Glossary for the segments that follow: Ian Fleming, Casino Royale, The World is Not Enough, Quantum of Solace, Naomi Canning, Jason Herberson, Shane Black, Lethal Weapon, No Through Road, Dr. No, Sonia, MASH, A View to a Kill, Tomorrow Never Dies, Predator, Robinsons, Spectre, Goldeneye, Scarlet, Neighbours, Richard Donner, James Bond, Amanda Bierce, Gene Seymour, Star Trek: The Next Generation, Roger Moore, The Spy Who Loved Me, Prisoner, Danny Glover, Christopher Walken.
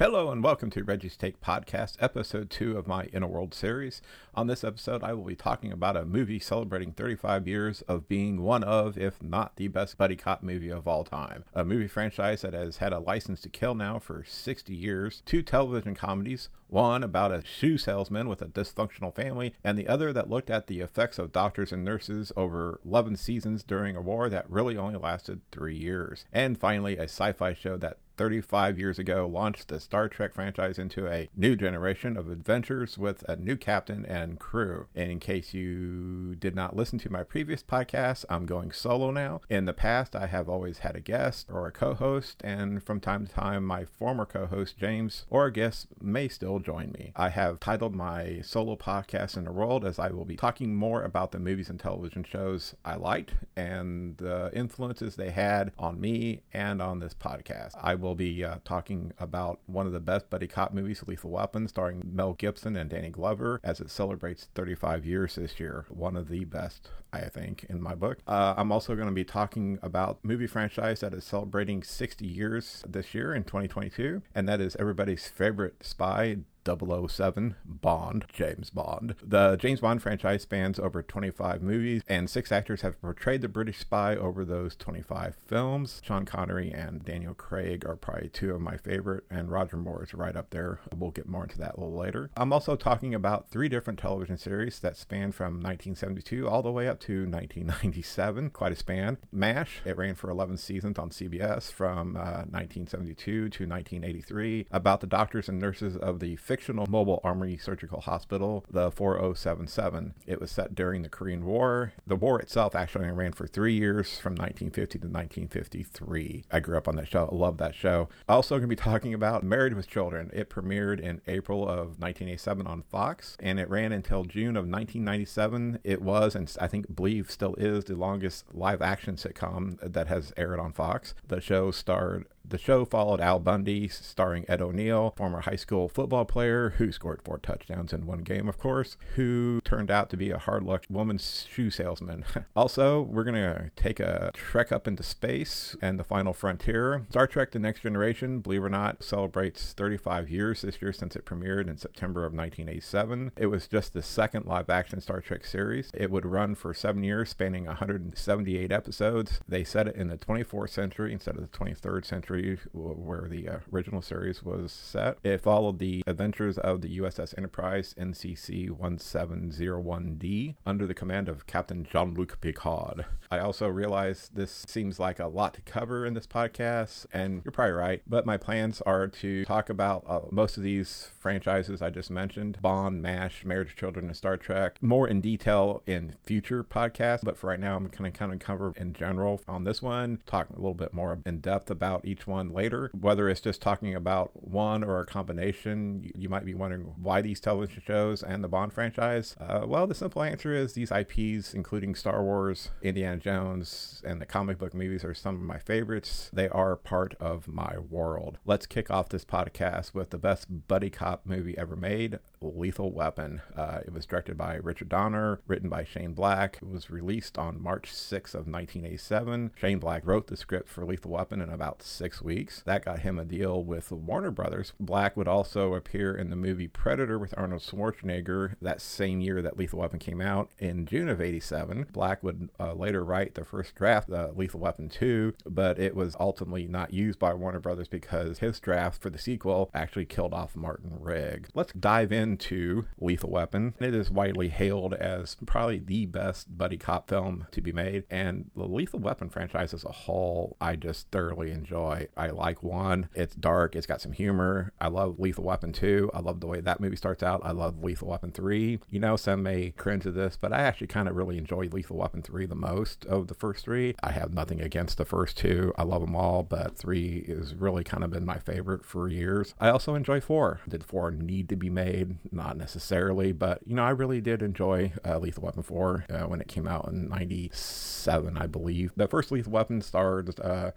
Hello and welcome to Reggie's Take Podcast, episode 2 of my Inner World series. On this episode, I will be talking about a movie celebrating 35 years of being one of, if not the best buddy cop movie of all time. A movie franchise that has had a license to kill now for 60 years, two television comedies, one about a shoe salesman with a dysfunctional family, and the other that looked at the effects of doctors and nurses over 11 seasons during a war that really only lasted 3 years. And finally, a sci-fi show that 35 years ago launched the Star Trek franchise into a new generation of adventures with a new captain and crew. And in case you did not listen to my previous podcast, I'm going solo now. In the past, I have always had a guest or a co-host, and from time to time, my former co-host James or a guest may still join me. I have titled my solo podcast in the world as I will be talking more about the movies and television shows I liked and the influences they had on me and on this podcast. I will be talking about one of the best buddy cop movies, Lethal Weapon, starring Mel Gibson and Danny Glover, as it celebrates 35 years this year. One of the best, I think, in my book. I'm also going to be talking about movie franchise that is celebrating 60 years this year in 2022, and that is everybody's favorite spy, 007 Bond, James Bond. The James Bond franchise spans over 25 movies, and 6 actors have portrayed the British spy over those 25 films. Sean Connery and Daniel Craig are probably two of my favorite, and Roger Moore is right up there. We'll get more into that a little later. I'm also talking about 3 different television series that span from 1972 all the way up to 1997, quite a span. MASH, it ran for 11 seasons on CBS from 1972 to 1983, about the doctors and nurses of the fictional Mobile Army Surgical Hospital, the 4077. It was set during the Korean War. The war itself actually ran for 3 years from 1950 to 1953. I grew up on that show. I love that show. Also going to be talking about Married with Children. It premiered in April of 1987 on Fox, and it ran until June of 1997. It was, and I think believe still is, the longest live-action sitcom that has aired on Fox. The show followed Al Bundy, starring Ed O'Neill, former high school football player who scored 4 touchdowns in 1 game, of course, who turned out to be a hard-luck woman's shoe salesman. Also, we're going to take a trek up into space and the final frontier. Star Trek The Next Generation, believe it or not, celebrates 35 years this year since it premiered in September of 1987. It was just the second live-action Star Trek series. It would run for 7 years, spanning 178 episodes. They set it in the 24th century instead of the 23rd century, where the original series was set. It followed the adventures of the USS Enterprise NCC-1701D under the command of Captain Jean-Luc Picard. I also realize this seems like a lot to cover in this podcast, and you're probably right, but my plans are to talk about most of these franchises I just mentioned, Bond, MASH, Married with Children, and Star Trek, more in detail in future podcasts, but for right now, I'm going to kind of cover in general on this one, talk a little bit more in depth about each one later, whether it's just talking about one or a combination. You might be wondering why these television shows and the Bond franchise. Well, the simple answer is these IPs, including Star Wars, Indiana Jones, and the comic book movies are some of my favorites. They are part of my world. Let's kick off this podcast with the best buddy cop movie ever made, Lethal Weapon. It was directed by Richard Donner, written by Shane Black. It was released on March 6th of 1987. Shane Black wrote the script for Lethal Weapon in about 6 weeks. That got him a deal with Warner Brothers. Black would also appear in the movie Predator with Arnold Schwarzenegger that same year that Lethal Weapon came out in June of 87. Black would later write the first draft, Lethal Weapon 2, but it was ultimately not used by Warner Brothers because his draft for the sequel actually killed off Martin Rigg. Let's dive into Lethal Weapon. It is widely hailed as probably the best buddy cop film to be made, and the Lethal Weapon franchise as a whole, I just thoroughly enjoy. I like one. It's dark. It's got some humor. I love Lethal Weapon 2. I love the way that movie starts out. I love Lethal Weapon 3. You know, some may cringe at this, but I actually kind of really enjoy Lethal Weapon 3 the most of the first 3. I have nothing against the first 2. I love them all, but 3 has really kind of been my favorite for years. I also enjoy 4. Did 4 need to be made? Not necessarily, but you know, I really did enjoy Lethal Weapon 4 when it came out in 97, I believe. The first Lethal Weapon starred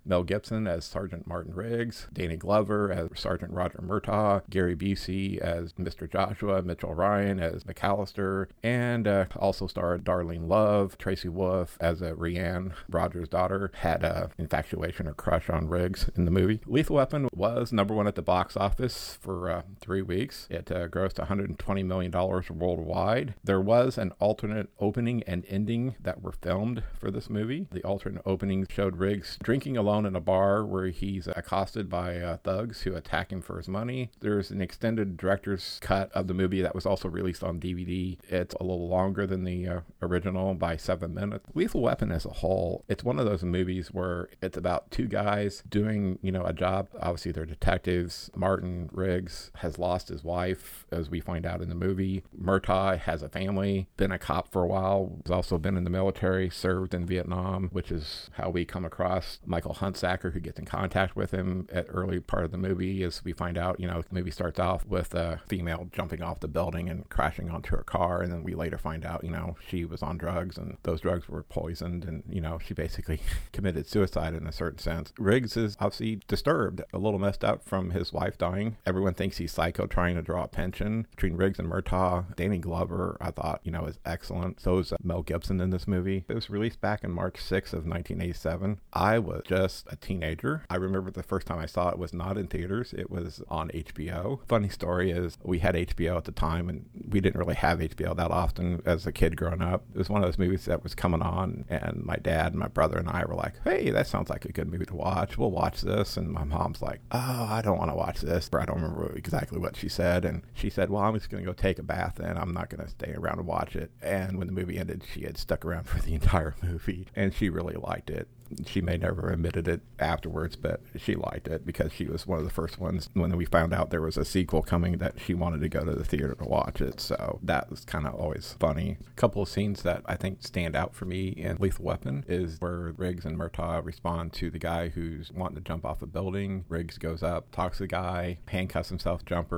Mel Gibson as Sergeant Sergeant Martin Riggs, Danny Glover as Sergeant Roger Murtaugh, Gary Busey as Mr. Joshua, Mitchell Ryan as McAllister, and also starred Darlene Love, Tracy Wolf as Rhianne, Roger's daughter, had an infatuation or crush on Riggs in the movie. Lethal Weapon was number one at the box office for 3 weeks. It grossed $120 million worldwide. There was an alternate opening and ending that were filmed for this movie. The alternate opening showed Riggs drinking alone in a bar where he's accosted by thugs who attack him for his money. There's an extended director's cut of the movie that was also released on DVD. It's a little longer than the original by 7 minutes. Lethal Weapon as a whole, it's one of those movies where it's about two guys doing, a job. Obviously, they're detectives. Martin Riggs has lost his wife, as we find out in the movie. Murtaugh has a family, been a cop for a while, has also been in the military, served in Vietnam, which is how we come across Michael Huntsacker, who gets in contact with him at early part of the movie. As we find out, the movie starts off with a female jumping off the building and crashing onto her car, and then we later find out, she was on drugs and those drugs were poisoned, and she basically committed suicide in a certain sense. Riggs is obviously disturbed, a little messed up from his wife dying. Everyone thinks he's psycho trying to draw attention. Between Riggs and Murtaugh, Danny Glover, I thought, is excellent. So is Mel Gibson in this movie. It was released back in March 6th of 1987. I was just a teenager. I remember the first time I saw it was not in theaters. It was on HBO. Funny story is we had HBO at the time, and we didn't really have HBO that often as a kid growing up. It was one of those movies that was coming on, and my dad and my brother and I were like, hey, that sounds like a good movie to watch. We'll watch this. And my mom's like, oh, I don't want to watch this. I don't remember exactly what she said. And she said, well, I'm just going to go take a bath and I'm not going to stay around and watch it. And when the movie ended, she had stuck around for the entire movie and she really liked it. She may never admitted it afterwards, but she liked it because she was one of the first ones when we found out there was a sequel coming that she wanted to go to the theater to watch it. So that was kind of always funny. A couple of scenes that I think stand out for me in Lethal Weapon is where Riggs and Murtaugh respond to the guy who's wanting to jump off a building. Riggs goes up, talks to the guy, handcuffs himself, jump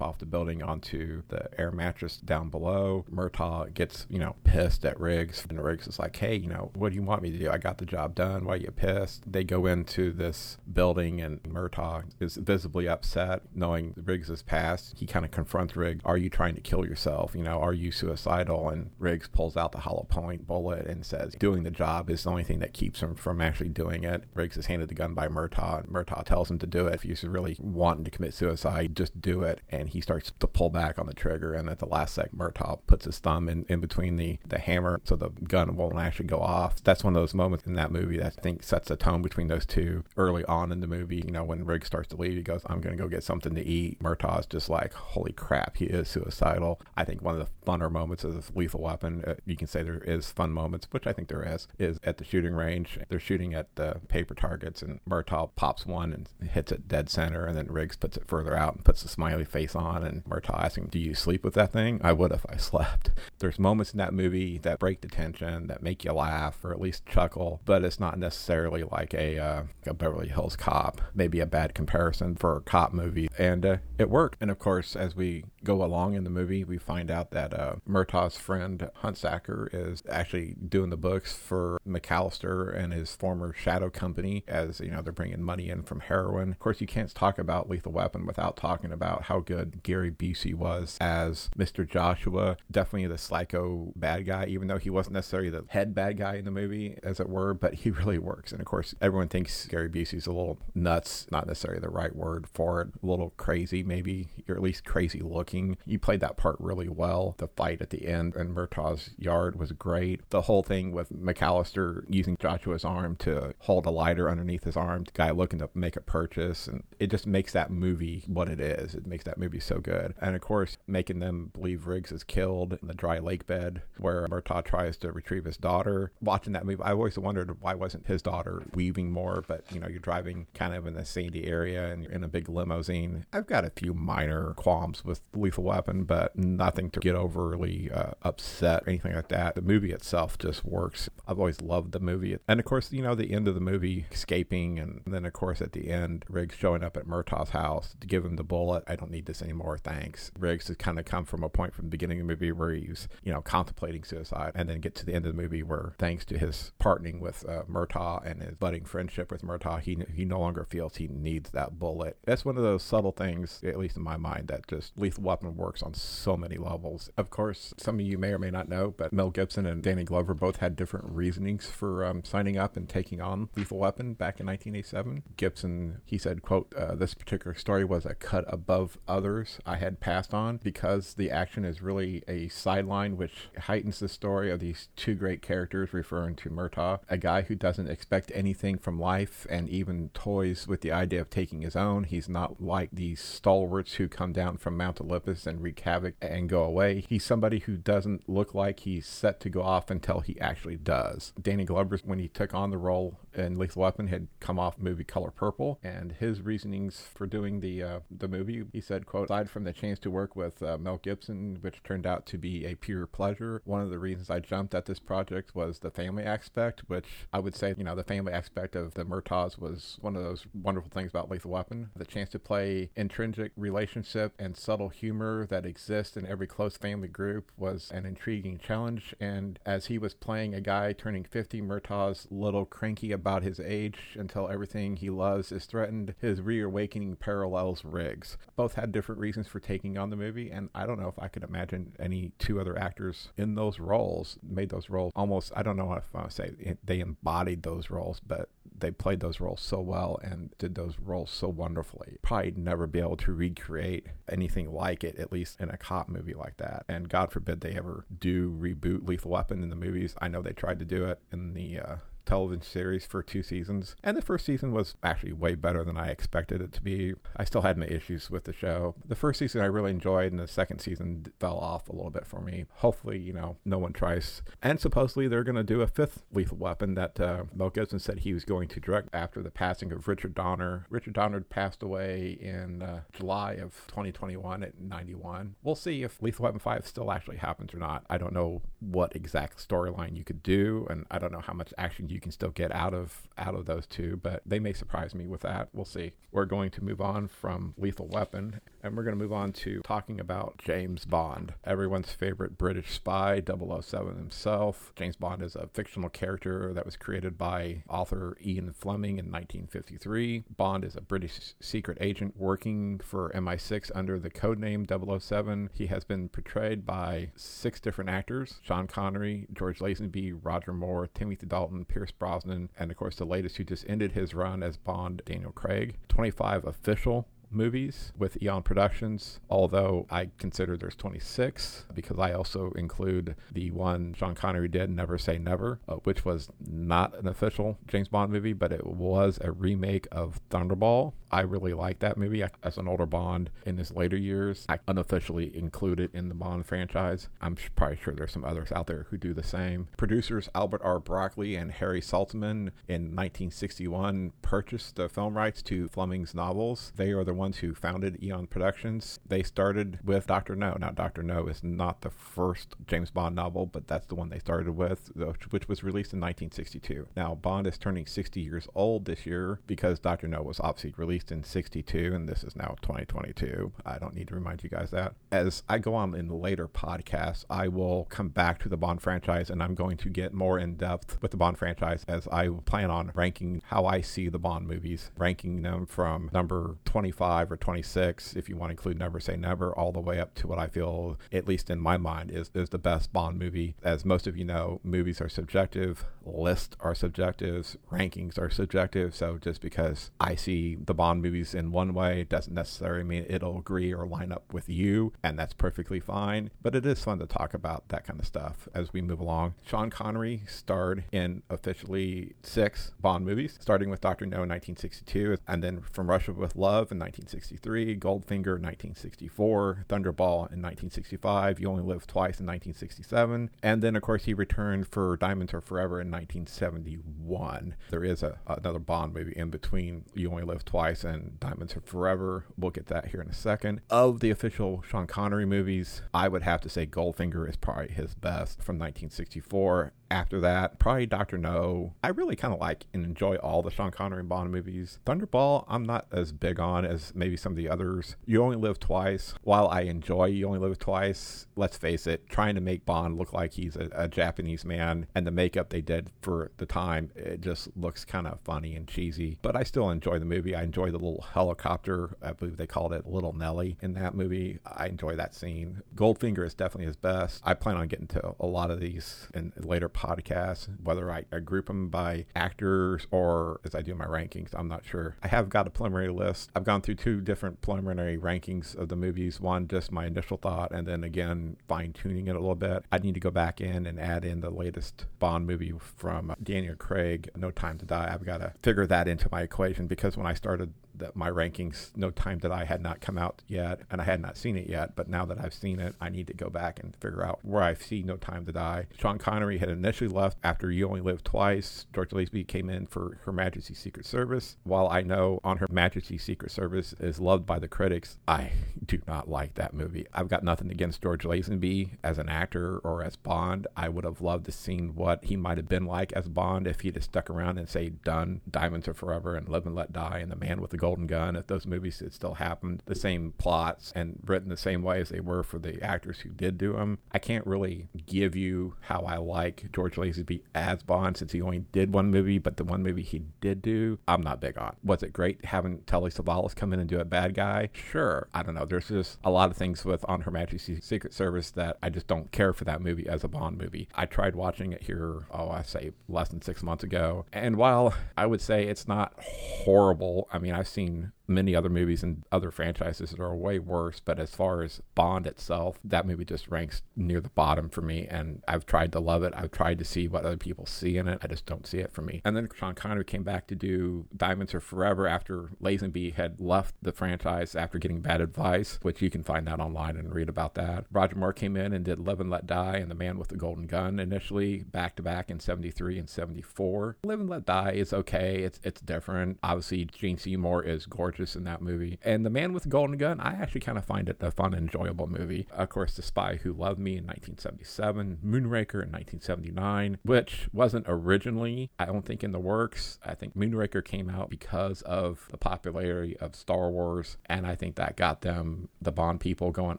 off the building onto the air mattress down below. Murtaugh gets, pissed at Riggs, and Riggs is like, hey, what do you want me to do? I got the job done. Why are you pissed? They go into this building and Murtaugh is visibly upset knowing Riggs is past. He kind of confronts Riggs. Are you trying to kill yourself? Are you suicidal? And Riggs pulls out the hollow point bullet and says doing the job is the only thing that keeps him from actually doing it. Riggs is handed the gun by Murtaugh. Murtaugh tells him to do it. If you're really wanting to commit suicide, just do it. And he starts to pull back on the trigger. And at the last second, Murtaugh puts his thumb in between the hammer so the gun won't actually go off. That's one of those moments in that movie that I think sets a tone between those two early on in the movie. When Riggs starts to leave, he goes, I'm going to go get something to eat. Murtaugh's just like, holy crap, he is suicidal. I think one of the funner moments of Lethal Weapon, you can say there is fun moments, which I think there is at the shooting range. They're shooting at the paper targets and Murtaugh pops one and hits it dead center, and then Riggs puts it further out and puts the smiley face on, and Murtaugh asks him, do you sleep with that thing? I would if I slept. There's moments in that movie that break the tension, that make you laugh or at least chuckle, but it's not necessarily like a Beverly Hills Cop, maybe a bad comparison for a cop movie. And it worked. And of course, as we go along in the movie, we find out that Murtaugh's friend, Huntsacker, is actually doing the books for McAllister and his former shadow company, as, they're bringing money in from heroin. Of course, you can't talk about Lethal Weapon without talking about how good Gary Busey was as Mr. Joshua, definitely the psycho bad guy, even though he wasn't necessarily the head bad guy in the movie, as it were, but he really works. And of course, everyone thinks Gary Busey's a little nuts, not necessarily the right word for it, a little crazy maybe, or at least crazy looking. You played that part really well. The fight at the end in Murtaugh's yard was great. The whole thing with McAllister using Joshua's arm to hold a lighter underneath his arm, the guy looking to make a purchase, and it just makes that movie what it is. It makes that movie so good. And of course, making them believe Riggs is killed in the dry lake bed where Murtaugh tries to retrieve his daughter. Watching that movie, I always wondered why wasn't his daughter weaving more, but you're driving kind of in the sandy area and you're in a big limousine. I've got a few minor qualms with Lethal Weapon, but nothing to get overly upset or anything like that. The movie itself just works. I've always loved the movie. And of course, the end of the movie escaping, and then of course at the end Riggs showing up at Murtaugh's house to give him the bullet. I don't need this anymore, thanks. Riggs has kind of come from a point from the beginning of the movie where he's contemplating suicide, and then get to the end of the movie where, thanks to his partnering with Murtaugh and his budding friendship with Murtaugh, he no longer feels he needs that bullet. That's one of those subtle things, at least in my mind, that just Lethal Weapon works on so many levels. Of course, some of you may or may not know, but Mel Gibson and Danny Glover both had different reasonings for signing up and taking on Lethal Weapon back in 1987. Gibson, he said, quote, this particular story was a cut above others I had passed on because the action is really a sideline which heightens the story of these two great characters, referring to Murtaugh, a guy who doesn't expect anything from life and even toys with the idea of taking his own. He's not like these stalwarts who come down from Mount Olympus and wreak havoc and go away. He's somebody who doesn't look like he's set to go off until he actually does. Danny Glover, when he took on the role in Lethal Weapon, had come off movie Color Purple, and his reasonings for doing the movie, he said, quote, aside from the chance to work with Mel Gibson, which turned out to be a pure pleasure, one of the reasons I jumped at this project was the family aspect, which I would say, you know, the family aspect of the Murtaughs was one of those wonderful things about Lethal Weapon. The chance to play intrinsic relationship and subtle humor that exists in every close family group was an intriguing challenge, and as he was playing a guy turning 50, Murtaugh's little cranky about his age until everything he loves is threatened, his reawakening parallels Riggs. Both had different reasons for taking on the movie, and I don't know if I could imagine any two other actors in those roles made those roles almost, I don't know if I want to say they embodied those roles, but they played those roles so well and did those roles so wonderfully. Probably never be able to recreate anything like it, at least in a cop movie like that. And God forbid they ever do reboot Lethal Weapon in the movies. I know they tried to do it in the television series for 2 seasons, and the first season was actually way better than I expected it to be. I still had my issues with the show. The first season I really enjoyed, and the second season fell off a little bit for me. Hopefully, you know, no one tries. And supposedly they're going to do a 5th Lethal Weapon that Mel Gibson said he was going to direct after the passing of Richard Donner. Richard Donner passed away in July of 2021 at 91. We'll see if Lethal Weapon 5 still actually happens or not. I don't know what exact storyline you could do, and I don't know how much action you can still get out of those two, but they may surprise me with that. We'll see. We're going to move on from Lethal Weapon, and we're going to move on to talking about James Bond, everyone's favorite British spy, 007 himself. James Bond is a fictional character that was created by author Ian Fleming in 1953. Bond is a British secret agent working for MI6 under the codename 007. He has been portrayed by 6 different actors: Sean Connery, George Lazenby, Roger Moore, Timothy Dalton, Pierce Brosnan, and of course the latest who just ended his run as Bond, Daniel Craig. 25 official movies with Eon Productions, although I consider there's 26 because I also include the one Sean Connery did, Never Say Never, which was not an official James Bond movie, but it was a remake of Thunderball. I really like that movie. As an older Bond in his later years, I unofficially include it in the Bond franchise. I'm probably sure there's some others out there who do the same. Producers Albert R. Broccoli and Harry Saltzman in 1961 purchased the film rights to Fleming's novels. They are the ones who founded Eon Productions. They started with Dr. No. Now, Dr. No is not the first James Bond novel, but that's the one they started with, which was released in 1962. Now, Bond is turning 60 years old this year because Dr. No was obviously released in 62, and this is now 2022. I don't need to remind you guys that. As I go on in later podcasts, I will come back to the Bond franchise, and I'm going to get more in depth with the Bond franchise as I plan on ranking how I see the Bond movies, ranking them from number 25 or 26, if you want to include Never Say Never, all the way up to what I feel, at least in my mind, is the best Bond movie. As most of you know, movies are subjective, lists are subjective, rankings are subjective, so just because I see the Bond movies in one way doesn't necessarily mean it'll agree or line up with you, and that's perfectly fine, but it is fun to talk about that kind of stuff as we move along. Sean Connery starred in officially 6 Bond movies, starting with Dr. No in 1962, and then From Russia with Love in 1963, Goldfinger in 1964, Thunderball in 1965, You Only Live Twice in 1967, and then of course he returned for Diamonds Are Forever in 1971. There is another Bond movie in between You Only Live Twice and Diamonds Are Forever. We'll get that here in a second. Of the official Sean Connery movies, I would have to say Goldfinger is probably his best, from 1964. after that. Probably Dr. No. I really kind of like and enjoy all the Sean Connery and Bond movies. Thunderball, I'm not as big on as maybe some of the others. You Only Live Twice. While I enjoy You Only Live Twice, let's face it, trying to make Bond look like he's a Japanese man, and the makeup they did for the time, it just looks kind of funny and cheesy. But I still enjoy the movie. I enjoy the little helicopter. I believe they called it Little Nelly in that movie. I enjoy that scene. Goldfinger is definitely his best. I plan on getting to a lot of these in later podcasts, whether I group them by actors or as I do my rankings. I'm not sure. I have got a preliminary list. I've gone through two different preliminary rankings of the movies. One, just my initial thought, and then again, fine-tuning it a little bit. I need to go back in and add in the latest Bond movie from Daniel Craig, No Time to Die. I've got to figure that into my equation, because when I started my rankings, No Time to Die had not come out yet, and I had not seen it yet. But now that I've seen it, I need to go back and figure out where I see No Time to Die. Sean Connery had initially left after You Only Live Twice. George Lazenby came in for Her Majesty's Secret Service. While I know On Her Majesty's Secret Service is loved by the critics, I do not like that movie. I've got nothing against George Lazenby as an actor or as Bond. I would have loved to see what he might have been like as Bond if he'd have stuck around and say done Diamonds Are Forever and Live and Let Die and The Man with the Golden Gun, if those movies had still happened, the same plots and written the same way as they were for the actors who did do them. I can't really give you how I like George Lazenby as Bond, since he only did one movie, but the one movie he did do, I'm not big on. Was it great having Telly Savalas come in and do a bad guy? Sure. I don't know. There's just a lot of things with On Her Majesty's Secret Service that I just don't care for that movie as a Bond movie. I tried watching it here, less than 6 months ago. And while I would say it's not horrible, I mean, I've seen many other movies and other franchises that are way worse, but as far as Bond itself, that movie just ranks near the bottom for me, and I've tried to love it. I've tried to see what other people see in it. I just don't see it for me. And then Sean Connery came back to do Diamonds Are Forever after Lazenby had left the franchise after getting bad advice, which you can find out online and read about that. Roger Moore came in and did Live and Let Die and The Man with the Golden Gun initially, back to back in 73 and 74. Live and Let Die is okay. It's different. Obviously, Gene Seymour is gorgeous in that movie. And The Man with the Golden Gun, I actually kind of find it a fun, enjoyable movie. Of course, The Spy Who Loved Me in 1977, Moonraker in 1979, which wasn't originally, I don't think, in the works. I think Moonraker came out because of the popularity of Star Wars, and I think that got them, the Bond people, going,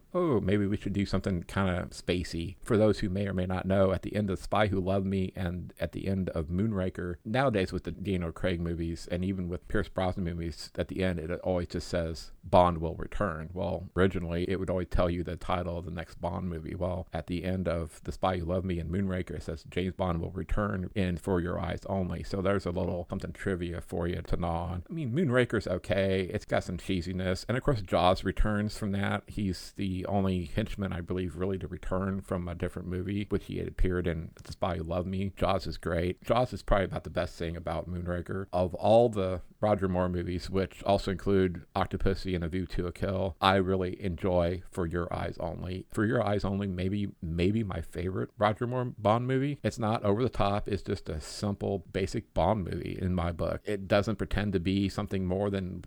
oh, maybe we should do something kind of spacey. For those who may or may not know, at the end of The Spy Who Loved Me and at the end of Moonraker, nowadays with the Daniel Craig movies and even with Pierce Brosnan movies, at the end, it always just says Bond will return. Well, originally it would always tell you the title of the next Bond movie. Well, at the end of The Spy Who Loved Me and Moonraker, it says James Bond will return in For Your Eyes Only. So there's a little something trivia for you to gnaw on. I mean, Moonraker's okay. It's got some cheesiness. And of course, Jaws returns from that. He's the only henchman, I believe, really to return from a different movie, which he had appeared in The Spy Who Loved Me. Jaws is great. Jaws is probably about the best thing about Moonraker. Of all the Roger Moore movies, which also include Octopussy and A View to a Kill, I really enjoy For Your Eyes Only. For Your Eyes Only, maybe my favorite Roger Moore Bond movie. It's not over the top. It's just a simple, basic Bond movie in my book. It doesn't pretend to be something more than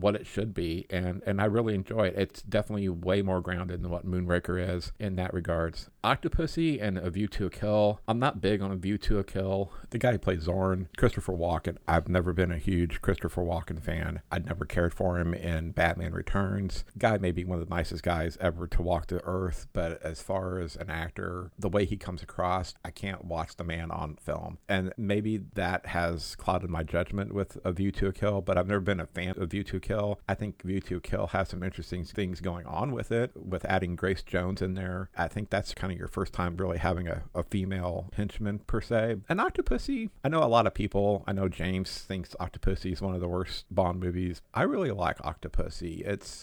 what it should be, and I really enjoy it. It's definitely way more grounded than what Moonraker is in that regards. Octopussy and A View to a Kill, I'm not big on A View to a Kill. The guy who plays Zorn, Christopher Walken, I've never been a huge Christopher Walken fan. I'd never cared for him in Batman Returns. Guy may be one of the nicest guys ever to walk the earth, but as far as an actor, the way he comes across, I can't watch the man on film. And maybe that has clouded my judgment with A View to a Kill, but I've never been a fan of View to a Kill. I think View to a Kill has some interesting things going on with it, with adding Grace Jones in there. I think that's kind of your first time really having a female henchman, per se. And Octopussy, I know a lot of people, I know James thinks Octopussy is one of the worst Bond movies. I really like Octopussy.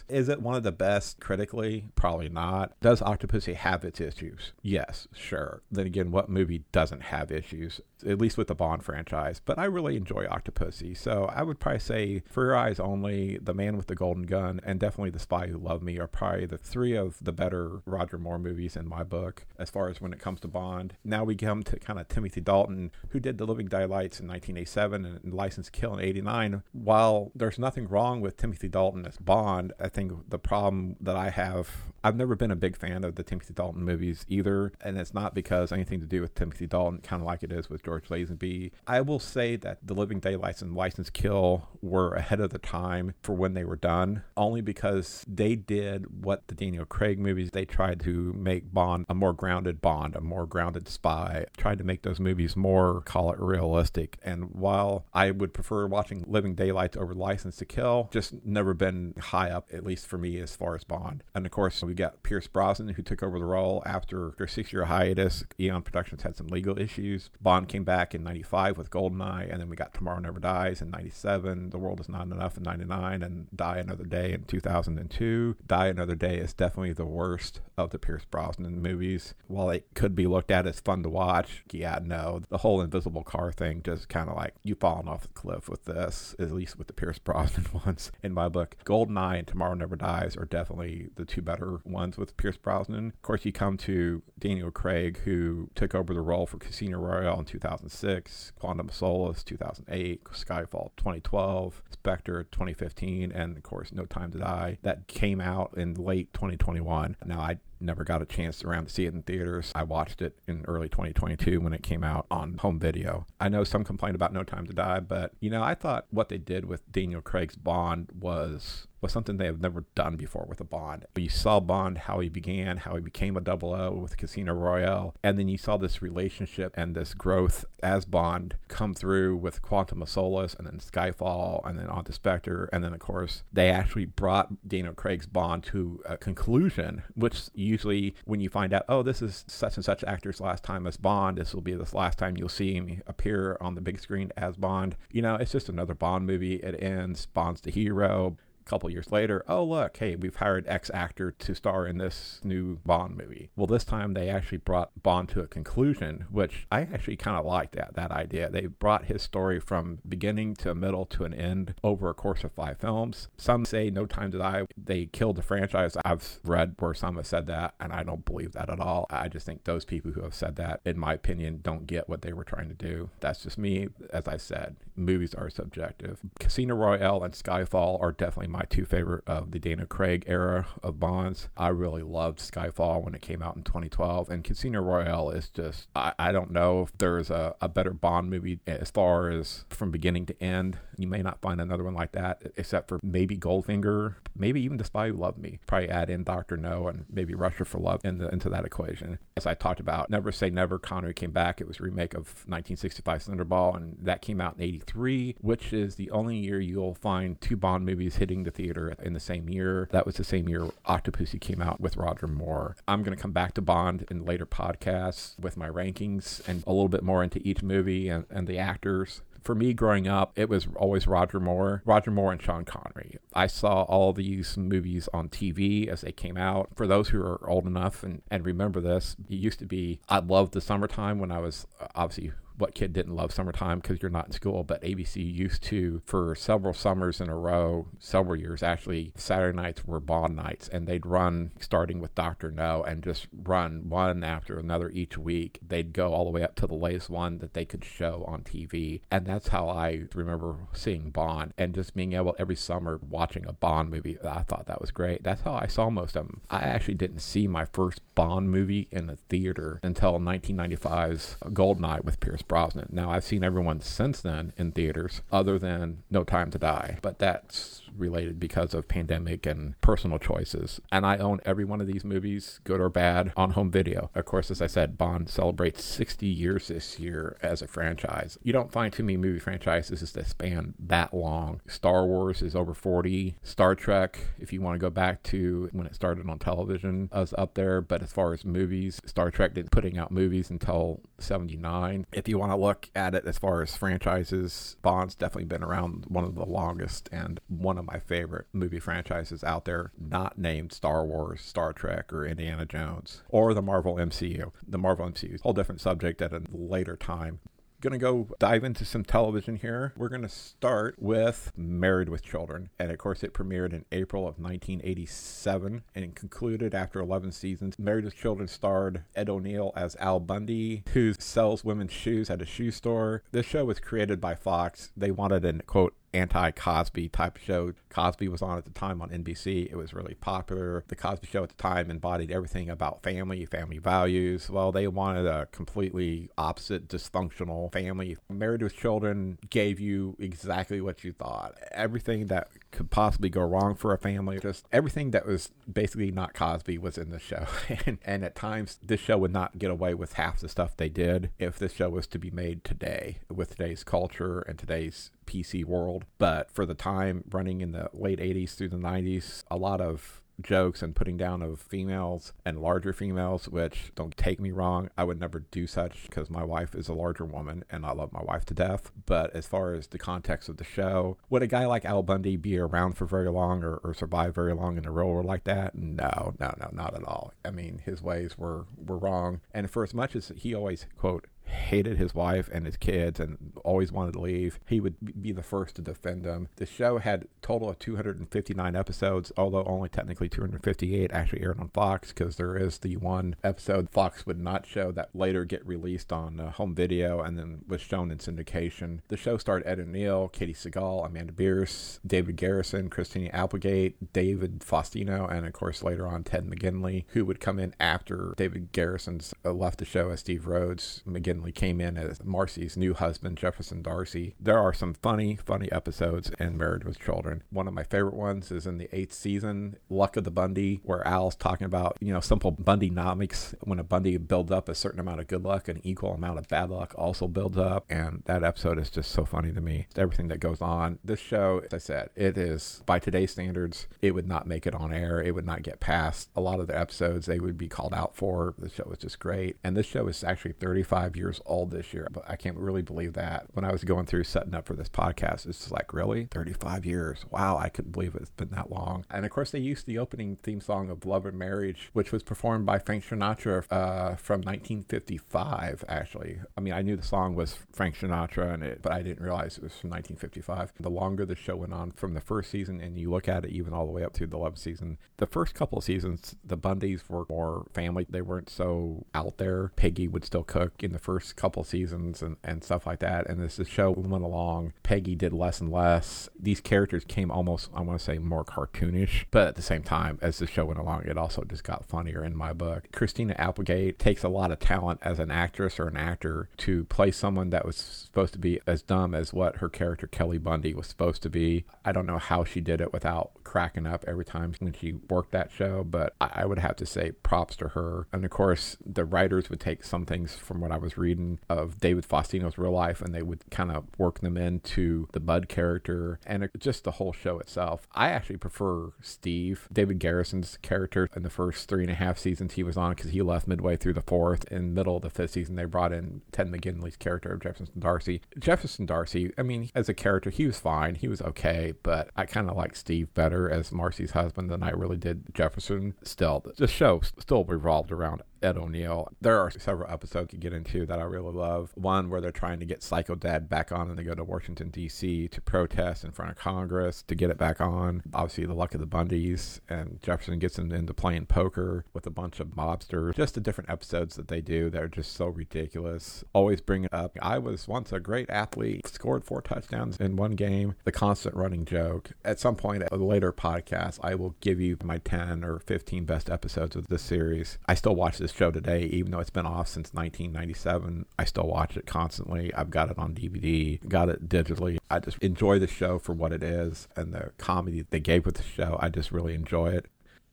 Is it one of the best critically? Probably not. Does Octopussy have its issues? Yes, sure. Then again, what movie doesn't have issues? At least with the Bond franchise. But I really enjoy Octopussy. So I would probably say For Your Eyes Only, The Man with the Golden Gun, and definitely The Spy Who Loved Me are probably the three of the better Roger Moore movies in my book, as far as when it comes to Bond. Now we come to kind of Timothy Dalton, who did The Living Daylights in 1987 and License to Kill in 89. While there's nothing wrong wrong with Timothy Dalton as Bond. I think the problem that I have, I've never been a big fan of the Timothy Dalton movies either, and it's not because anything to do with Timothy Dalton, kind of like it is with George Lazenby. I will say that The Living Daylights and License Kill were ahead of the time for when they were done, only because they did what the Daniel Craig movies, they tried to make Bond, a more grounded spy, tried to make those movies more, call it realistic. And while I would prefer watching Living Daylights over License to Kill, just never been high up, at least for me, as far as Bond. And of course, we got Pierce Brosnan, who took over the role after their 6-year hiatus. Eon Productions had some legal issues. Bond came back in 95 with Goldeneye, and then we got Tomorrow Never Dies in 97, The World Is Not Enough in 99, and Die Another Day in 2002. Die Another Day is definitely the worst of the Pierce Brosnan movies. While it could be looked at as fun to watch, yeah, no, the whole invisible car thing, just kind of like you've fallen off the cliff with this, at least with the Pierce Brosnan ones in my book. Goldeneye and Tomorrow Never Dies are definitely the two better ones with Pierce Brosnan. Of course, you come to Daniel Craig, who took over the role for Casino Royale in 2006, Quantum of Solace 2008, Skyfall 2012, Spectre 2015, and of course, No Time to Die. That came out in late 2021. Now, I never got a chance around to see it in theaters. I watched it in early 2022 when it came out on home video. I know some complained about No Time to Die, but, you know, I thought what they did with Daniel Craig's Bond was something they have never done before with a Bond. You saw Bond, how he began, how he became a 00 with Casino Royale, and then you saw this relationship and this growth as Bond come through with Quantum of Solace and then Skyfall and then on to Spectre, and then of course they actually brought Daniel Craig's Bond to a conclusion, which usually when you find out, oh, this is such and such actor's last time as Bond, this will be the last time you'll see him appear on the big screen as Bond. You know, it's just another Bond movie. It ends, Bond's the hero. Couple years later, oh look, hey, we've hired X actor to star in this new Bond movie. Well, this time they actually brought Bond to a conclusion, which I actually kind of liked that idea. They brought his story from beginning to middle to an end over a course of 5 films. Some say No Time to Die, they killed the franchise. I've read where some have said that, and I don't believe that at all. I just think those people who have said that, in my opinion, don't get what they were trying to do. That's just me. As I said, movies are subjective. Casino Royale and Skyfall are definitely my two favorite of the Daniel Craig era of Bonds. I really loved Skyfall when it came out in 2012, and Casino Royale is just, I don't know if there's a better Bond movie as far as from beginning to end. You may not find another one like that, except for maybe Goldfinger, maybe even The Spy Who Loved Me. Probably add in Dr. No and maybe Russia for Love into that equation. As I talked about, Never Say Never, Connery came back. It was a remake of 1965's Thunderball, and that came out in 83, which is the only year you'll find two Bond movies hitting the theater in the same year. That was the same year Octopussy came out with Roger Moore. I'm going to come back to Bond in later podcasts with my rankings and a little bit more into each movie and the actors. For me, growing up, it was always Roger Moore and Sean Connery. I saw all these movies on TV as they came out. For those who are old enough and remember this, it used to be, I loved the summertime when I was obviously... What kid didn't love summertime because you're not in school? But ABC used to, for several summers in a row, several years actually, Saturday nights were Bond nights, and they'd run starting with Dr. No and just run one after another each week. They'd go all the way up to the latest one that they could show on TV. And that's how I remember seeing Bond and just being able every summer watching a Bond movie. I thought that was great. That's how I saw most of them. I actually didn't see my first Bond movie in the theater until 1995's Goldeneye with Pierce Brosnan. Now, I've seen everyone since then in theaters other than No Time to Die, but that's related because of pandemic and personal choices. And I own every one of these movies, good or bad, on home video. Of course, as I said, Bond celebrates 60 years this year as a franchise. You don't find too many movie franchises that span that long. Star Wars is over 40. Star Trek, if you want to go back to when it started on television, is up there. But as far as movies, Star Trek didn't putting out movies until 79. If you want to look at it as far as franchises, Bond's definitely been around one of the longest and one of my favorite movie franchises out there, not named Star Wars, Star Trek, or Indiana Jones, or the Marvel MCU. The Marvel MCU is a whole different subject at a later time. Going to go dive into some television here. We're going to start with Married with Children. And of course, it premiered in April of 1987 and concluded after 11 seasons. Married with Children starred Ed O'Neill as Al Bundy, who sells women's shoes at a shoe store. This show was created by Fox. They wanted an, quote, anti-Cosby type show Cosby was on at the time on NBC. It was really popular. The Cosby Show at the time embodied everything about family, family values. Well, they wanted a completely opposite, dysfunctional family. Married with Children gave you exactly what you thought. Everything that could possibly go wrong for a family, just everything that was basically not Cosby was in the show. And at times, this show would not get away with half the stuff they did if this show was to be made today with today's culture and today's PC world. But for the time, running in the late 80s through the 90s, a lot of jokes and putting down of females and larger females, which, don't take me wrong, I would never do such because my wife is a larger woman and I love my wife to death. But as far as the context of the show, would a guy like Al Bundy be around for very long or survive very long in the real world like that? No, not at all. I mean, his ways were wrong. And for as much as he always, quote, hated his wife and his kids and always wanted to leave, he would be the first to defend them. The show had a total of 259 episodes, although only technically 258 actually aired on Fox, because there is the one episode Fox would not show that later get released on home video and then was shown in syndication. The show starred Ed O'Neill, Katie Sagal, Amanda Bierce, David Garrison, Christina Applegate, David Faustino, and of course later on Ted McGinley, who would come in after David Garrison's left the show as Steve Rhodes. McGinley came in as Marcy's new husband, Jefferson Darcy. There are some funny episodes in Married with Children. One of my favorite ones is in the 8th season, Luck of the Bundy, where Al's talking about, simple Bundynomics, when a Bundy builds up a certain amount of good luck, an equal amount of bad luck also builds up. And that episode is just so funny to me. It's everything that goes on. This show, as I said, it is, by today's standards, it would not make it on air. It would not get past. A lot of the episodes they would be called out for. The show was just great. And this show is actually 35 years old this year, but I can't really believe that. When I was going through setting up for this podcast, it's like, really? 35 years. Wow, I couldn't believe it's been that long. And of course, they used the opening theme song of Love and Marriage, which was performed by Frank Sinatra from 1955, actually. I mean, I knew the song was Frank Sinatra, but I didn't realize it was from 1955. The longer the show went on, from the first season, and you look at it even all the way up through the 11th season, the first couple of seasons, the Bundys were more family. They weren't so out there. Peggy would still cook in the first couple seasons and stuff like that. And as the show went along, Peggy did less and less. These characters came almost, I want to say, more cartoonish. But at the same time, as the show went along, it also just got funnier in my book. Christina Applegate takes a lot of talent as an actress or an actor to play someone that was supposed to be as dumb as what her character Kelly Bundy was supposed to be. I don't know how she did it without cracking up every time when she worked that show, but I would have to say props to her. And of course, the writers would take some things from what I was reading of David Faustino's real life, and they would kind of work them into the Bud character and just the whole show itself. I actually prefer Steve, David Garrison's character, in the first 3.5 seasons he was on, because he left midway through the fourth. In the middle of the fifth season, they brought in Ted McGinley's character of Jefferson Darcy. Jefferson Darcy, I mean, as a character, he was fine. He was okay, but I kind of like Steve better as Marcy's husband than I really did Jefferson. Still, the show still revolved around Ed O'Neill. There are several episodes you get into that I really love. One where they're trying to get Psycho Dad back on, and they go to Washington, D.C. to protest in front of Congress to get it back on. Obviously, the Luck of the Bundys, and Jefferson gets them into playing poker with a bunch of mobsters. Just the different episodes that they do that are just so ridiculous. Always bring it up. I was once a great athlete, scored 4 touchdowns in one game. The constant running joke. At some point, at a later podcast, I will give you my 10 or 15 best episodes of this series. I still watch this show today, even though it's been off since 1997. I still watch it constantly. I've got it on DVD, got it digitally. I just enjoy the show for what it is, and the comedy they gave with the show, I just really enjoy it.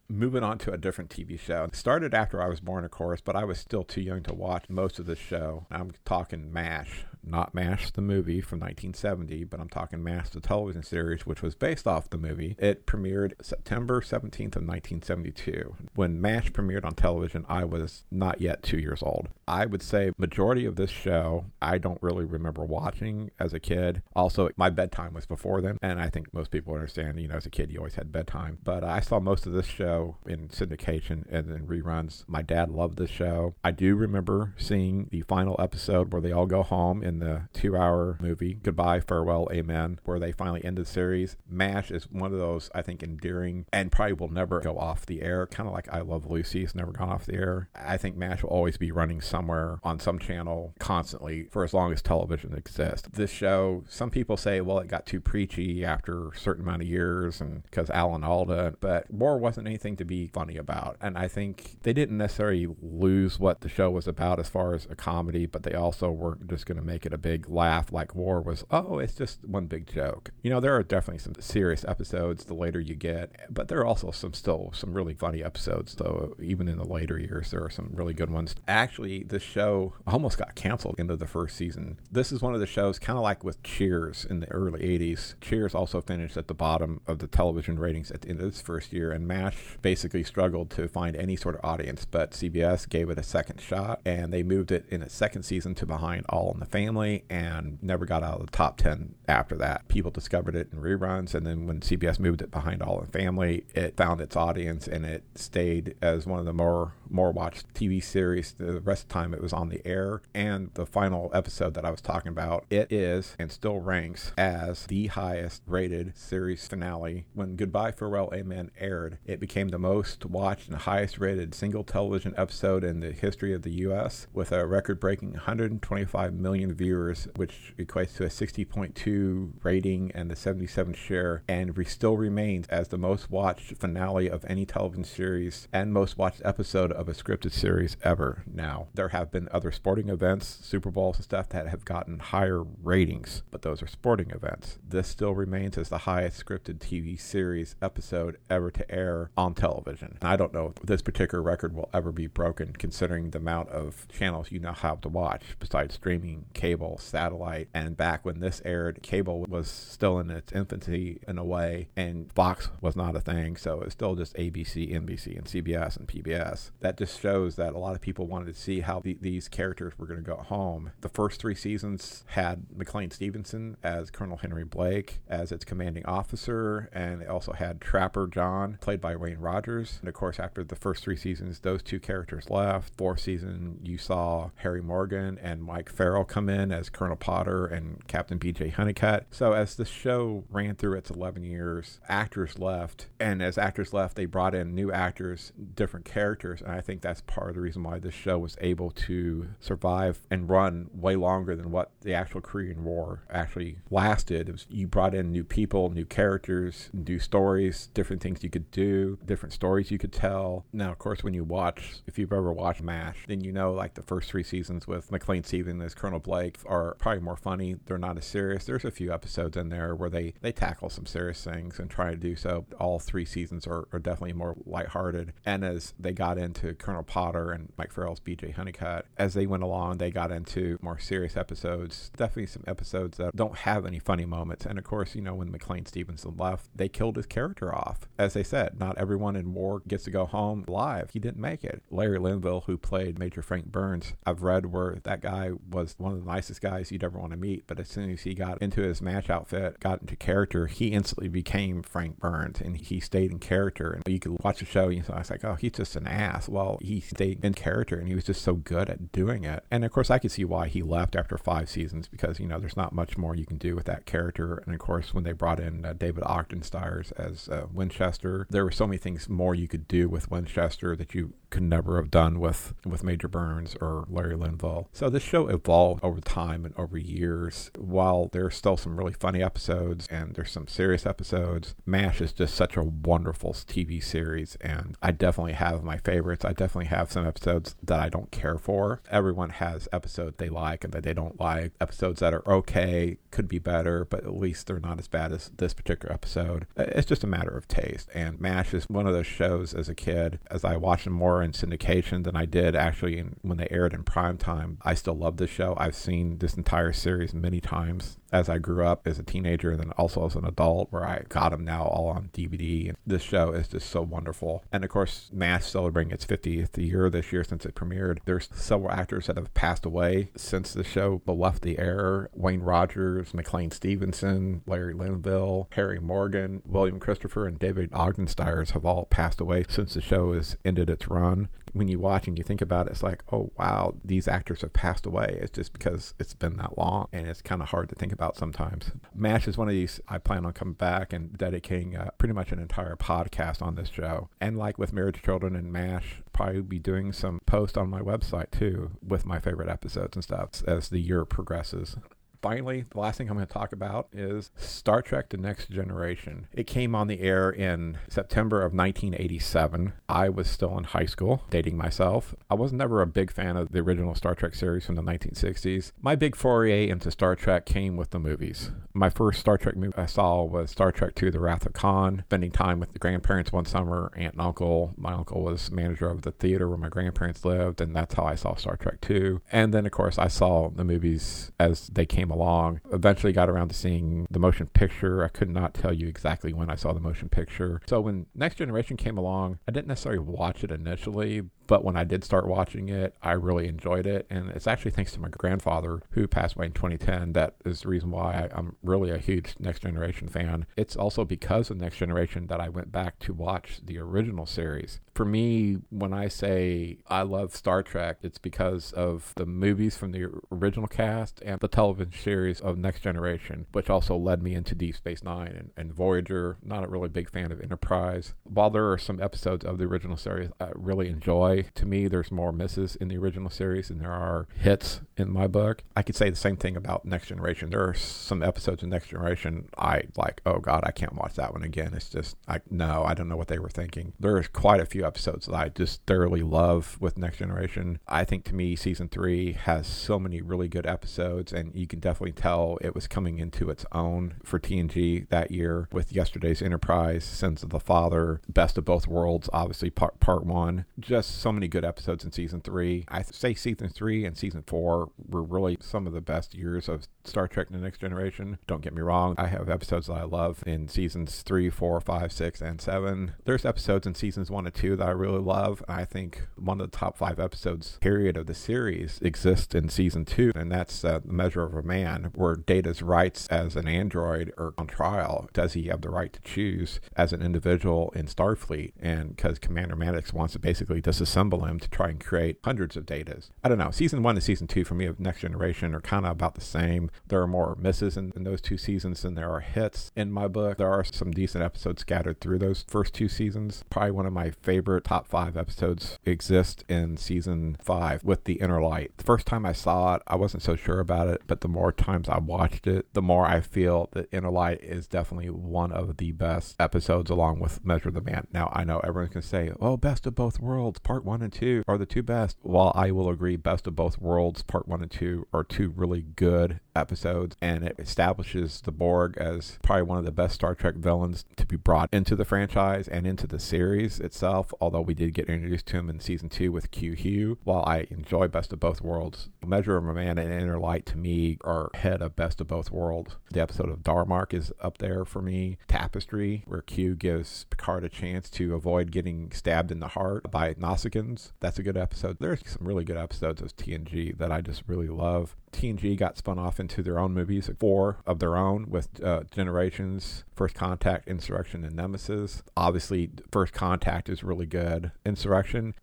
Moving on to a different TV show. It started after I was born, of course, but I was still too young to watch most of the show. I'm talking MASH. Not MASH the movie from 1970, but I'm talking MASH the television series, which was based off the movie. It premiered September 17th of 1972. When MASH premiered on television, I was not yet 2 years old. I would say majority of this show, I don't really remember watching as a kid. Also, my bedtime was before then, and I think most people understand, as a kid, you always had bedtime. But I saw most of this show in syndication and then reruns. My dad loved this show. I do remember seeing the final episode where they all go home in the 2-hour movie, Goodbye, Farewell, Amen, where they finally end the series. MASH is one of those, I think, endearing and probably will never go off the air. Kind of like I Love Lucy, it's never gone off the air. I think MASH will always be running somewhere on some channel constantly for as long as television exists. This show, some people say, well, it got too preachy after a certain amount of years and because Alan Alda, but war wasn't anything to be funny about. And I think they didn't necessarily lose what the show was about as far as a comedy, but they also weren't just going to make it a big laugh like war was, oh, it's just one big joke. You know, there are definitely some serious episodes the later you get, but there are also some really funny episodes, though. Even in the later years, there are some really good ones. Actually, this show almost got canceled into the first season. This is one of the shows, kind of like with Cheers in the early 80s. Cheers also finished at the bottom of the television ratings at the end of its first year, and MASH basically struggled to find any sort of audience, but CBS gave it a second shot, and they moved it in its second season to behind All in the Family, and never got out of the top 10 after that. People discovered it in reruns, and then when CBS moved it behind All in the Family, it found its audience, and it stayed as one of the more watched TV series the rest of the time it was on the air. And the final episode that I was talking about, it is and still ranks as the highest rated series finale. When Goodbye, Farewell, Amen aired, it became the most watched and highest rated single television episode in the history of the U.S. with a record-breaking 125 million viewers, which equates to a 60.2 rating and a 77 share, and still remains as the most watched finale of any television series and most watched episode of a scripted series ever. Now, there have been other sporting events, Super Bowls and stuff, that have gotten higher ratings, but those are sporting events. This still remains as the highest scripted TV series episode ever to air on television. And I don't know if this particular record will ever be broken, considering the amount of channels you now have to watch besides streaming, cable, satellite. And back when this aired, cable was still in its infancy in a way, and Fox was not a thing, so it's still just ABC, NBC, and CBS and PBS. That just shows that a lot of people wanted to see how these characters were going to go home. The first three seasons had McLean Stevenson as Colonel Henry Blake as its commanding officer, and it also had Trapper John, played by Wayne Rogers. And of course, after the first three seasons, those two characters left. Fourth season, you saw Harry Morgan and Mike Farrell come in as Colonel Potter and Captain B.J. Honeycutt. So as the show ran through its 11 years, actors left, and as actors left, they brought in new actors, different characters, and I think that's part of the reason why this show was able to survive and run way longer than what the actual Korean War actually lasted. It was, you brought in new people, new characters, new stories, different things you could do, different stories you could tell. Now, of course, when you watch, if you've ever watched MASH, then you know, like, the first three seasons with McLean Stevens as Colonel Blake are probably more funny. They're not as serious. There's a few episodes in there where they tackle some serious things and try to do so. All three seasons are definitely more lighthearted. And as they got into Colonel Potter and Mike Farrell's BJ Honeycutt, as they went along, they got into more serious episodes. Definitely some episodes that don't have any funny moments. And of course, you know, when McLean Stevenson left, they killed his character off. As they said, not everyone in war gets to go home alive. He didn't make it. Larry Linville, who played Major Frank Burns, I've read where that guy was one of the nicest guys you'd ever want to meet. But as soon as he got into his MASH outfit, got into character, he instantly became Frank Burns, and he stayed in character. And you could watch the show and you thought, it's like, oh, he's just an ass. Well, he stayed in character and he was just so good at doing it. And of course, I could see why he left after 5 seasons, because, you know, there's not much more you can do with that character. And of course, when they brought in David Ogden Stiers as Winchester, there were so many things more you could do with Winchester that you could never have done with Major Burns or Larry Linville. So this show evolved over time and over years. While there's still some really funny episodes and there's some serious episodes, MASH is just such a wonderful TV series, and I definitely have my favorites. I definitely have some episodes that I don't care for. Everyone has episodes they like and that they don't like, episodes that are okay, could be better, but at least they're not as bad as this particular episode. It's just a matter of taste, and MASH is one of those shows as a kid, as I watched them more in syndication than I did actually when they aired in primetime. I still love this show. I've seen this entire series many times as I grew up as a teenager and then also as an adult, where I got them now all on DVD. And this show is just so wonderful. And of course, MASH celebrating its 50th year this year since it premiered. There's several actors that have passed away since the show left the air. Wayne Rogers, McLean Stevenson, Larry Linville, Harry Morgan, William Christopher, and David Ogden Stiers have all passed away since the show has ended its run. when you watch and you think about it, it's like, oh, wow, these actors have passed away. It's just because it's been that long, and it's kind of hard to think about sometimes. MASH is one of these I plan on coming back and dedicating pretty much an entire podcast on this show. And like with Married to Children and MASH, probably be doing some posts on my website too with my favorite episodes and stuff as the year progresses. Finally, the last thing I'm going to talk about is Star Trek: The Next Generation. It came on the air in September of 1987. I was still in high school, dating myself. I was never a big fan of the original Star Trek series from the 1960s. My big foray into Star Trek came with the movies. My first Star Trek movie I saw was Star Trek II: The Wrath of Khan, spending time with the grandparents one summer, aunt and uncle. My uncle was manager of the theater where my grandparents lived, and that's how I saw Star Trek II. And then, of course, I saw the movies as they came along. Eventually got around to seeing the motion picture. I could not tell you exactly when I saw the motion picture. So when Next Generation came along, I didn't necessarily watch it initially, but when I did start watching it, I really enjoyed it. And it's actually thanks to my grandfather, who passed away in 2010, that is the reason why I'm really a huge Next Generation fan. It's also because of Next Generation that I went back to watch the original series. For me, when I say I love Star Trek, it's because of the movies from the original cast and the television series of Next Generation, which also led me into Deep Space Nine and Voyager. Not a really big fan of Enterprise. While there are some episodes of the original series I really enjoy, to me, there's more misses in the original series than there are hits in my book. I could say the same thing about Next Generation. There are some episodes in Next Generation I like, oh God, I can't watch that one again. It's just, I don't know what they were thinking. There's quite a few episodes that I just thoroughly love with Next Generation. I think, to me, season 3 has so many really good episodes, and you can definitely tell it was coming into its own for TNG that year with Yesterday's Enterprise, Sins of the Father, Best of Both Worlds, obviously part 1. Just so many good episodes in season 3. I say season 3 and season 4 were really some of the best years of Star Trek: The Next Generation. Don't get me wrong, I have episodes that I love in seasons 3, 4, 5, 6, and 7. There's episodes in seasons 1 and 2 that I really love. I think one of the top 5 episodes period of the series exists in season 2, and that's The Measure of a Man, where Data's rights as an android are on trial. Does he have the right to choose as an individual in Starfleet? And because Commander Maddox wants to basically disassemble him to try and create hundreds of Datas. I don't know. Season 1 and season 2 for me of Next Generation are kind of about the same. There are more misses in those two seasons than there are hits in my book. There are some decent episodes scattered through those first two seasons. Probably one of my favorite top 5 episodes exists in season 5 with the Inner Light. The first time I saw it, I wasn't so sure about it, but the more times I watched it, the more I feel that Inner Light is definitely one of the best episodes along with Measure of the Man. Now, I know everyone can say, oh, Best of Both Worlds, Part 1 and 2 are the two best. While I will agree, Best of Both Worlds, Part 1 and 2 are two really good episodes, and it establishes the Borg as probably one of the best Star Trek villains to be brought into the franchise and into the series itself, although we did get introduced to him in Season 2 with Q-Hugh. While I enjoy Best of Both Worlds, Measure of a Man and Inner Light, to me, are head of Best of Both Worlds. The episode of Darmok is up there for me. Tapestry, where Q gives Picard a chance to avoid getting stabbed in the heart by Nausicaans. That's a good episode. There's some really good episodes of TNG that I just really love. TNG got spun off into their own movies, 4 of their own, with Generations, First Contact, Insurrection, and Nemesis. Obviously, First Contact is really good. Insurrection's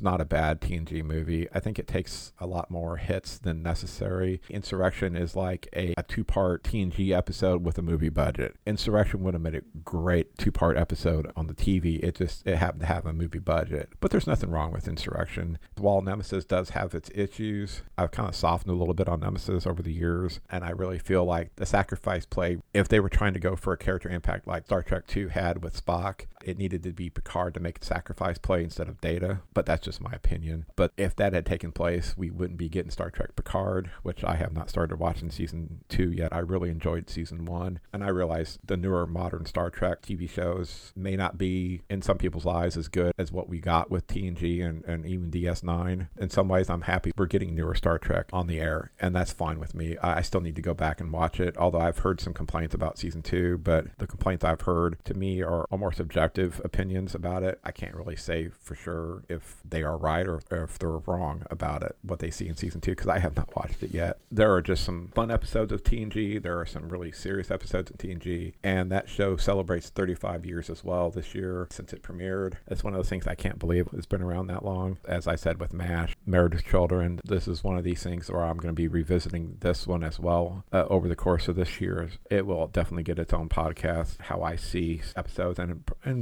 not a bad TNG movie. I think it takes a lot more hits than necessary. Insurrection is like a two-part TNG episode with a movie budget. Insurrection would have made a great two-part episode on the TV. It happened to have a movie budget. But there's nothing wrong with Insurrection. While Nemesis does have its issues, I've kind of softened a little bit on Nemesis over the years, and I really feel like the sacrifice play, if they were trying to go for a character impact like Star Trek II had with Spock, it needed to be Picard to make the sacrifice play instead of Data, but that's just my opinion. But if that had taken place, we wouldn't be getting Star Trek Picard, which I have not started watching season 2 yet. I really enjoyed season 1, and I realize the newer modern Star Trek TV shows may not be, in some people's eyes, as good as what we got with TNG and even DS9. In some ways, I'm happy we're getting newer Star Trek on the air. 4, and that's fine with me. I still need to go back and watch it, although I've heard some complaints about season 2, but the complaints I've heard to me are more subjective opinions about it. I can't really say for sure if they are right or if they're wrong about it, what they see in season 2, because I have not watched it yet. There are just some fun episodes of TNG. There are some really serious episodes of TNG, and that show celebrates 35 years as well this year since it premiered. It's one of those things I can't believe it's been around that long. As I said with MASH, Married with Children, this is one of these things where I'm going to be revisiting this one as well over the course of this year. It will definitely get its own podcast, how I see episodes, and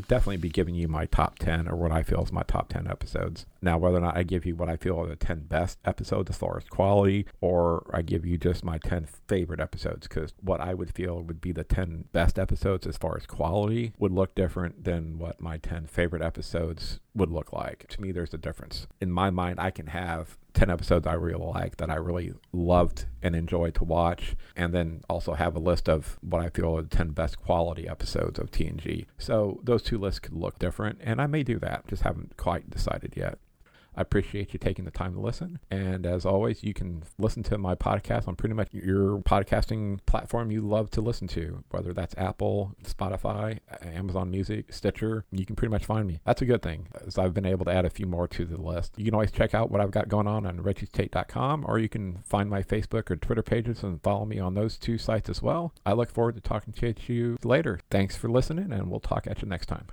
definitely be giving you my top 10 or what I feel is my top 10 episodes. Now, whether or not I give you what I feel are the 10 best episodes as far as quality, or I give you just my 10 favorite episodes, because what I would feel would be the 10 best episodes as far as quality would look different than what my 10 favorite episodes would look like. To me, there's a difference. In my mind, I can have 10 episodes I really like that I really loved and enjoyed to watch, and then also have a list of what I feel are the 10 best quality episodes of TNG. So those two lists could look different, and I may do that. Just haven't quite decided yet. I appreciate you taking the time to listen. And as always, you can listen to my podcast on pretty much your podcasting platform you love to listen to, whether that's Apple, Spotify, Amazon Music, Stitcher. You can pretty much find me. That's a good thing, as I've been able to add a few more to the list. You can always check out what I've got going on reggietate.com, or you can find my Facebook or Twitter pages and follow me on those two sites as well. I look forward to talking to you later. Thanks for listening, and we'll talk at you next time.